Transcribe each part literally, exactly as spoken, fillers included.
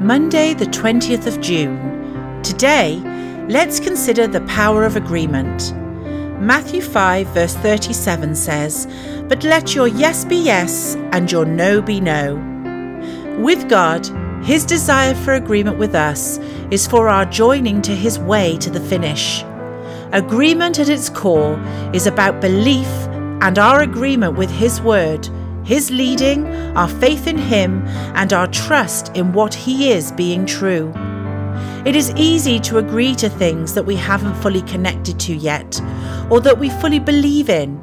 Monday, the twentieth of June. Today, let's consider the power of agreement. Matthew five verse thirty-seven says, "But let your yes be yes and your no be no." With God, His desire for agreement with us is for our joining to His way to the finish. Agreement at its core is about belief and our agreement with His word, His leading, our faith in Him, and our trust in what He is being true. It is easy to agree to things that we haven't fully connected to yet, or that we fully believe in,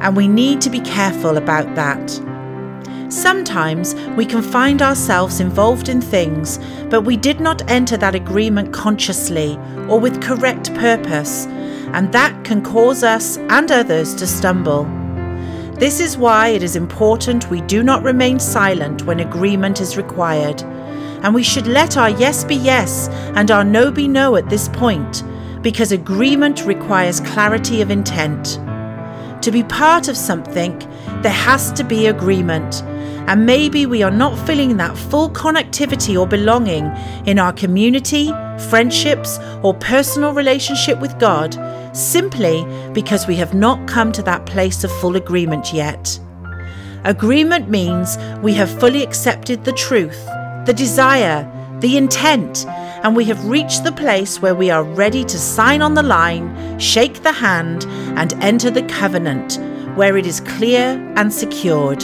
and we need to be careful about that. Sometimes we can find ourselves involved in things, but we did not enter that agreement consciously or with correct purpose, and that can cause us and others to stumble. This is why it is important we do not remain silent when agreement is required, and we should let our yes be yes and our no be no at this point, because agreement requires clarity of intent. To be part of something, there has to be agreement, and maybe we are not feeling that full connectivity or belonging in our community, friendships, or personal relationship with God, simply because we have not come to that place of full agreement yet. Agreement means we have fully accepted the truth, the desire, the intent, and we have reached the place where we are ready to sign on the line, shake the hand, and enter the covenant, where it is clear and secured.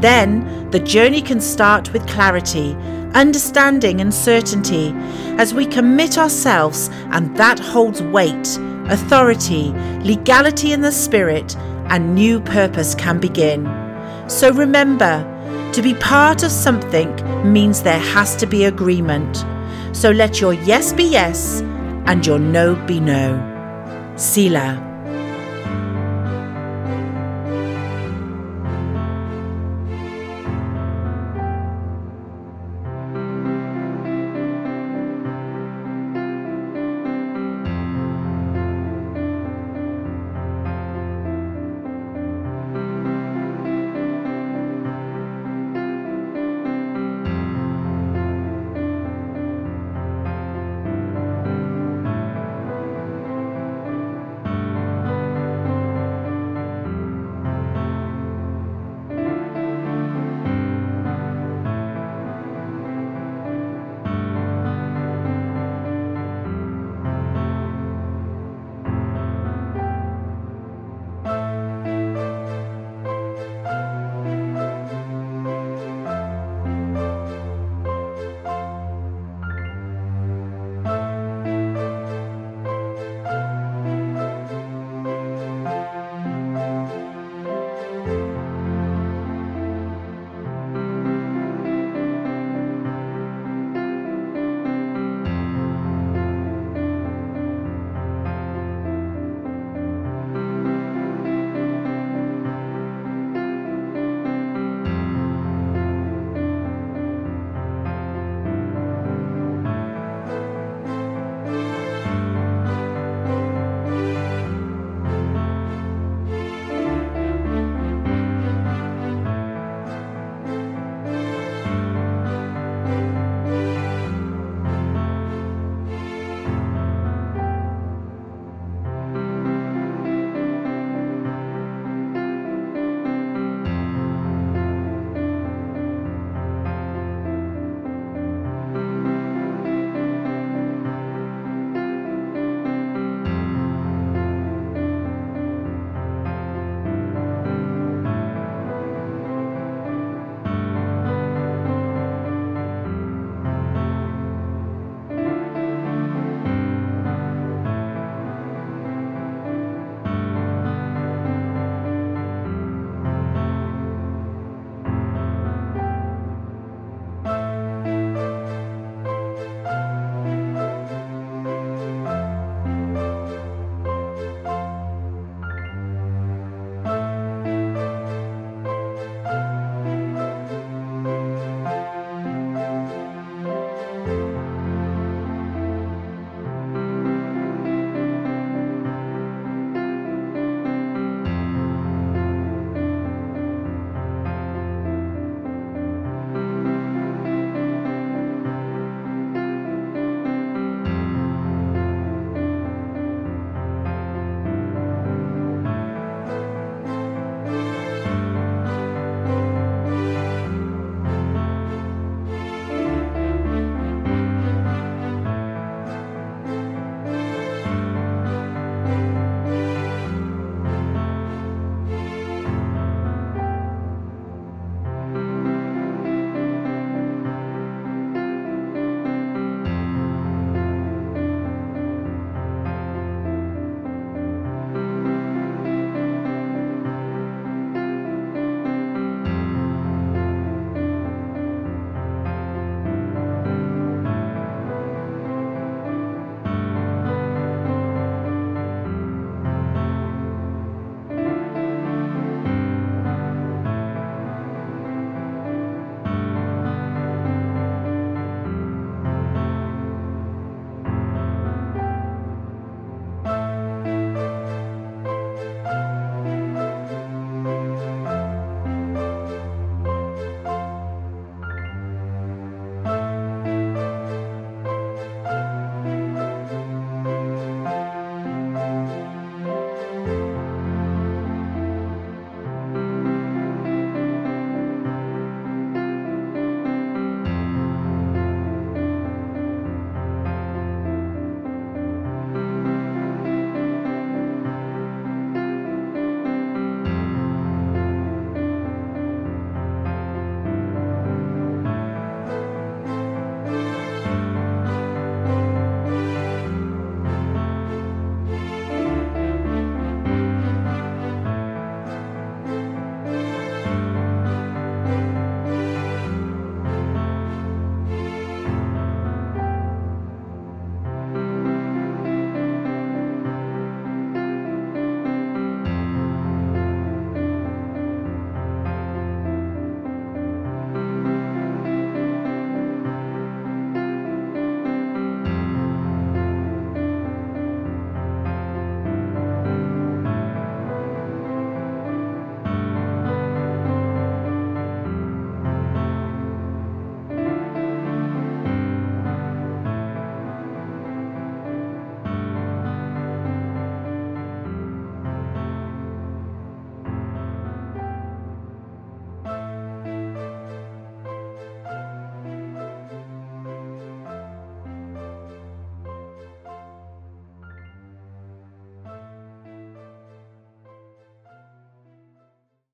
Then the journey can start with clarity, understanding, and certainty as we commit ourselves, and that holds weight, authority, legality in the spirit, and new purpose can begin. So remember, to be part of something means there has to be agreement. So let your yes be yes and your no be no. Selah.